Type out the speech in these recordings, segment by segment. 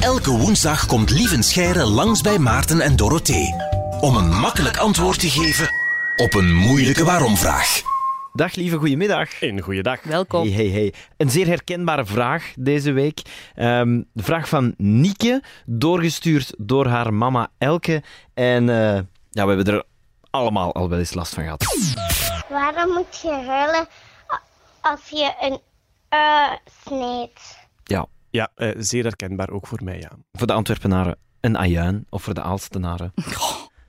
Elke woensdag komt Lieven Scheire langs bij Maarten en Dorothée om een makkelijk antwoord te geven op een moeilijke waarom-vraag. Dag Lieve, goedemiddag. En goeiedag. Welkom. Hey. Een zeer herkenbare vraag deze week. De vraag van Nieke, doorgestuurd door haar mama Elke. En we hebben er allemaal al wel eens last van gehad. Waarom moet je huilen als je een sneed? Ja, zeer herkenbaar ook voor mij, ja. Voor de Antwerpenaren een ajuin, of voor de Aalstenaren...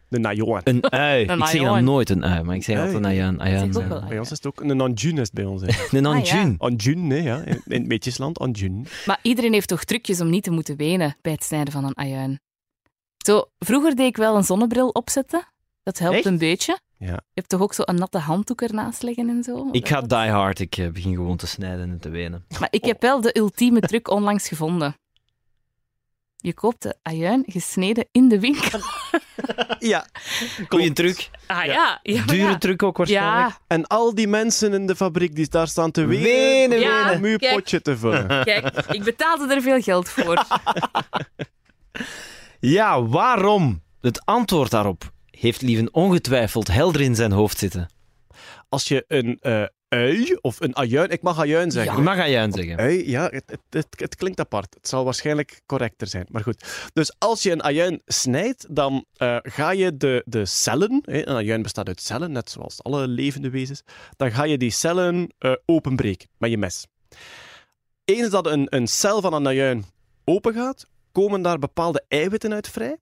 Een ajuin. Een ui. Ik zeg dan nooit een ui, maar ik zeg altijd een ajuin. Bij ons is het ook een anjun is bij ons. Een anjun? Anjun, nee, ja. In het Meetjesland, anjun. Maar iedereen heeft toch trucjes om niet te moeten wenen bij het snijden van een ajuin. Zo, vroeger deed ik wel een zonnebril opzetten. Dat helpt een beetje. Ja. Je hebt toch ook zo een natte handdoek ernaast liggen en zo? Ik ga die hard. Ik begin gewoon te snijden en te wenen. Maar ik heb wel de ultieme truc onlangs gevonden. Je koopt de ajuin gesneden in de winkel. Ja, goeie truc. Ja. Dure truc ook waarschijnlijk. Ja. En al die mensen in de fabriek die daar staan te wenen om uw potje te vullen. Kijk, ik betaalde er veel geld voor. Ja, waarom? Het antwoord daarop heeft Lieven ongetwijfeld helder in zijn hoofd zitten. Als je een... ui of een ajuin. Ik mag ajuin zeggen. Ja, je mag ajuin zeggen. Ui, ja, het klinkt apart. Het zal waarschijnlijk correcter zijn. Maar goed. Dus als je een ajuin snijdt, dan ga je de cellen... Een ajuin bestaat uit cellen, net zoals alle levende wezens. Dan ga je die cellen openbreken met je mes. Eens dat een cel van een ajuin opengaat, komen daar bepaalde eiwitten uit vrij.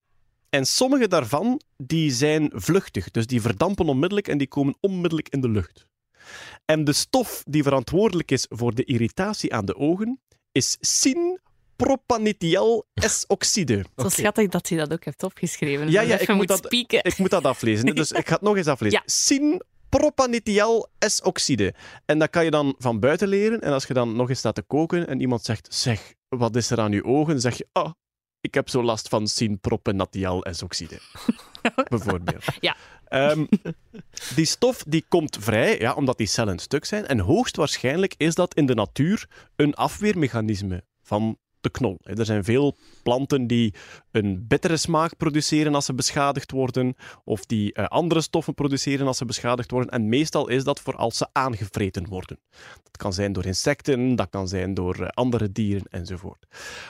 En sommige daarvan die zijn vluchtig. Dus die verdampen onmiddellijk en die komen onmiddellijk in de lucht. En de stof die verantwoordelijk is voor de irritatie aan de ogen is syn-propanethial S-oxide. Okay. Zo schattig dat je dat ook hebt opgeschreven. Ja, ik moet dat aflezen. Dus ik ga het nog eens aflezen. Ja. Syn-propanethial S-oxide. En dat kan je dan van buiten leren. En als je dan nog eens staat te koken en iemand zegt, zeg, wat is er aan je ogen? Zeg je, ik heb zo last van syn-propanethial S-oxide. Bijvoorbeeld. Ja. Die stof die komt vrij, omdat die cellen stuk zijn. En hoogstwaarschijnlijk is dat in de natuur een afweermechanisme van de knol. Er zijn veel planten die een bittere smaak produceren als ze beschadigd worden, of die andere stoffen produceren als ze beschadigd worden. En meestal is dat voor als ze aangevreten worden. Dat kan zijn door insecten, dat kan zijn door andere dieren, enzovoort.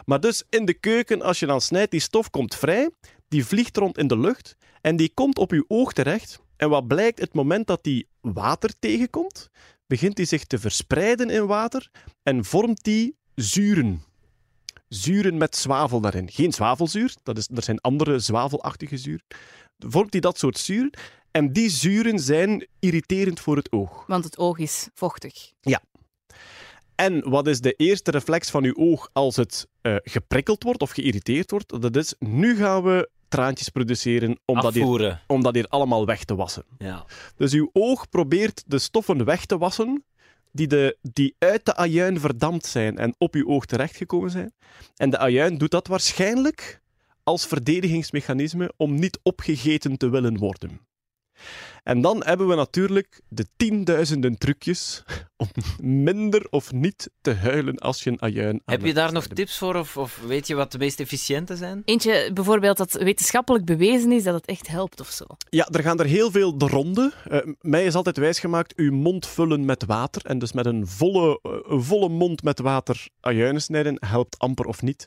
Maar dus in de keuken, als je dan snijdt, die stof komt vrij, die vliegt rond in de lucht en die komt op uw oog terecht. En wat blijkt, het moment dat die water tegenkomt, begint die zich te verspreiden in water en vormt die zuren. Zuren met zwavel daarin. Geen zwavelzuur, er zijn andere zwavelachtige zuren. Vormt die dat soort zuren en die zuren zijn irriterend voor het oog. Want het oog is vochtig. Ja. En wat is de eerste reflex van uw oog als het geprikkeld wordt of geïrriteerd wordt? Dat is, nu gaan we traantjes produceren om dat hier allemaal weg te wassen. Ja. Dus uw oog probeert de stoffen weg te wassen die uit de ajuin verdampt zijn en op uw oog terechtgekomen zijn. En de ajuin doet dat waarschijnlijk als verdedigingsmechanisme om niet opgegeten te willen worden. En dan hebben we natuurlijk de 10.000 trucjes om minder of niet te huilen als je een ajuin aan. Heb je daar nog tips voor of weet je wat de meest efficiënte zijn? Eentje bijvoorbeeld dat wetenschappelijk bewezen is dat het echt helpt of zo. Ja, er gaan er heel veel de ronde. Mij is altijd wijsgemaakt, uw mond vullen met water en dus met een volle mond met water ajuinen snijden helpt amper of niet.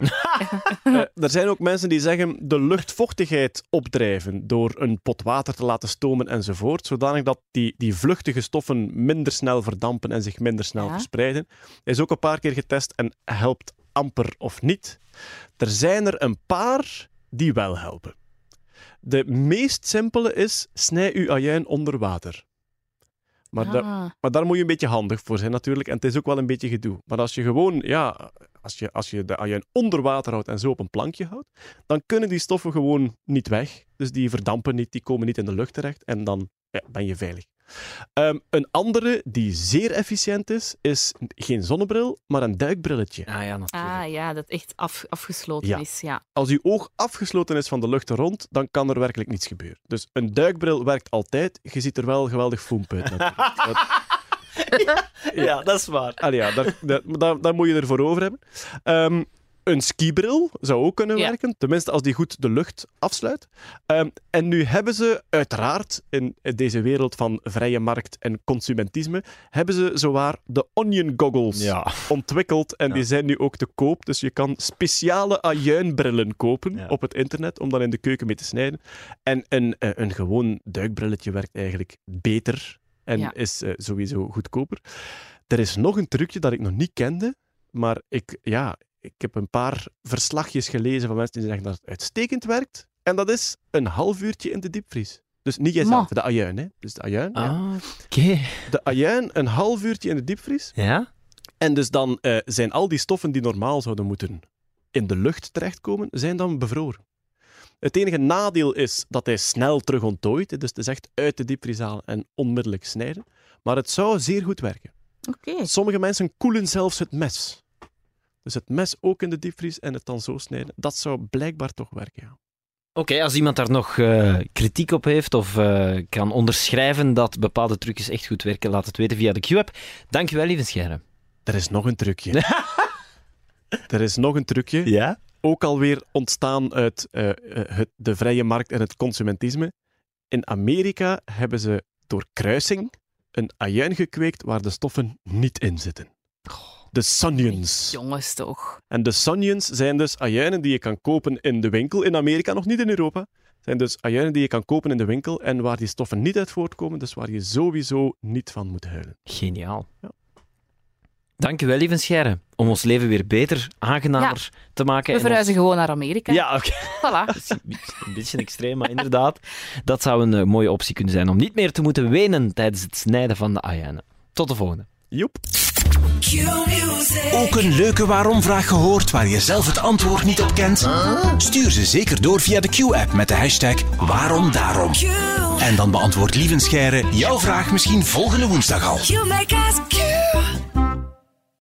Er zijn ook mensen die zeggen de luchtvochtigheid opdrijven door een pot water te laten stomen enzovoort. Zodanig dat die vluchtige stoffen minder snel verdampen en zich minder snel verspreiden. Is ook een paar keer getest en helpt amper of niet. Er zijn er een paar die wel helpen. De meest simpele is, snij uw ajuin onder water. Maar daar moet je een beetje handig voor zijn natuurlijk. En het is ook wel een beetje gedoe. Maar als je gewoon, als je de ajuin onder water houdt en zo op een plankje houdt, dan kunnen die stoffen gewoon niet weg. Dus die verdampen niet, die komen niet in de lucht terecht. En dan ben je veilig. Een andere die zeer efficiënt is geen zonnebril, maar een duikbrilletje. Ah ja, natuurlijk. Ah ja, dat echt afgesloten is. Ja. Als uw oog afgesloten is van de lucht rond, dan kan er werkelijk niets gebeuren. Dus een duikbril werkt altijd. Je ziet er wel geweldig foemp uit natuurlijk. Ja, dat is waar. Daar moet je ervoor over hebben. Een skibril zou ook kunnen werken, tenminste als die goed de lucht afsluit. En nu hebben ze uiteraard in deze wereld van vrije markt en consumentisme, hebben ze zowaar de onion goggles ontwikkeld en die zijn nu ook te koop. Dus je kan speciale ajuinbrillen kopen op het internet om dan in de keuken mee te snijden. En een gewoon duikbrilletje werkt eigenlijk beter en is sowieso goedkoper. Er is nog een trucje dat ik nog niet kende, maar ik heb een paar verslagjes gelezen van mensen die zeggen dat het uitstekend werkt. En dat is een half uurtje in de diepvries. Dus niet jijzelf, de ajuin. Hè? Dus de ajuin. De ajuin, een half uurtje in de diepvries. Ja. En dus dan zijn al die stoffen die normaal zouden moeten in de lucht terechtkomen, zijn dan bevroren. Het enige nadeel is dat hij snel terug ontdooit. Dus het is echt uit de diepvries halen en onmiddellijk snijden. Maar het zou zeer goed werken. Okay. Sommige mensen koelen zelfs het mes. Dus het mes ook in de diepvries en het dan zo snijden. Dat zou blijkbaar toch werken, ja. Oké, als iemand daar nog kritiek op heeft of kan onderschrijven dat bepaalde trucjes echt goed werken, laat het weten via de Q-app. Dankjewel, Lieven Scheire. Er is nog een trucje. Er is nog een trucje. Ja? Ook alweer ontstaan uit de vrije markt en het consumentisme. In Amerika hebben ze door kruising een ajuin gekweekt waar de stoffen niet in zitten. De Sunnions. Jongens toch. En de Sunnions zijn dus ajuinen die je kan kopen in de winkel. In Amerika, nog niet in Europa. Zijn dus ajuinen die je kan kopen in de winkel en waar die stoffen niet uit voortkomen, dus waar je sowieso niet van moet huilen. Geniaal. Ja. Dankjewel, Lieven Scheire, om ons leven weer beter, aangenamer te maken. We verhuizen gewoon naar Amerika. Ja, oké. Voilà. Een beetje extreem, maar inderdaad. Dat zou een mooie optie kunnen zijn om niet meer te moeten wenen tijdens het snijden van de ajuinen. Tot de volgende. Joep. Ook een leuke waarom-vraag gehoord waar je zelf het antwoord niet op kent? Stuur ze zeker door via de Q-app met de hashtag #WaaromDaarom. En dan beantwoordt Lieven Scheire jouw vraag misschien volgende woensdag al.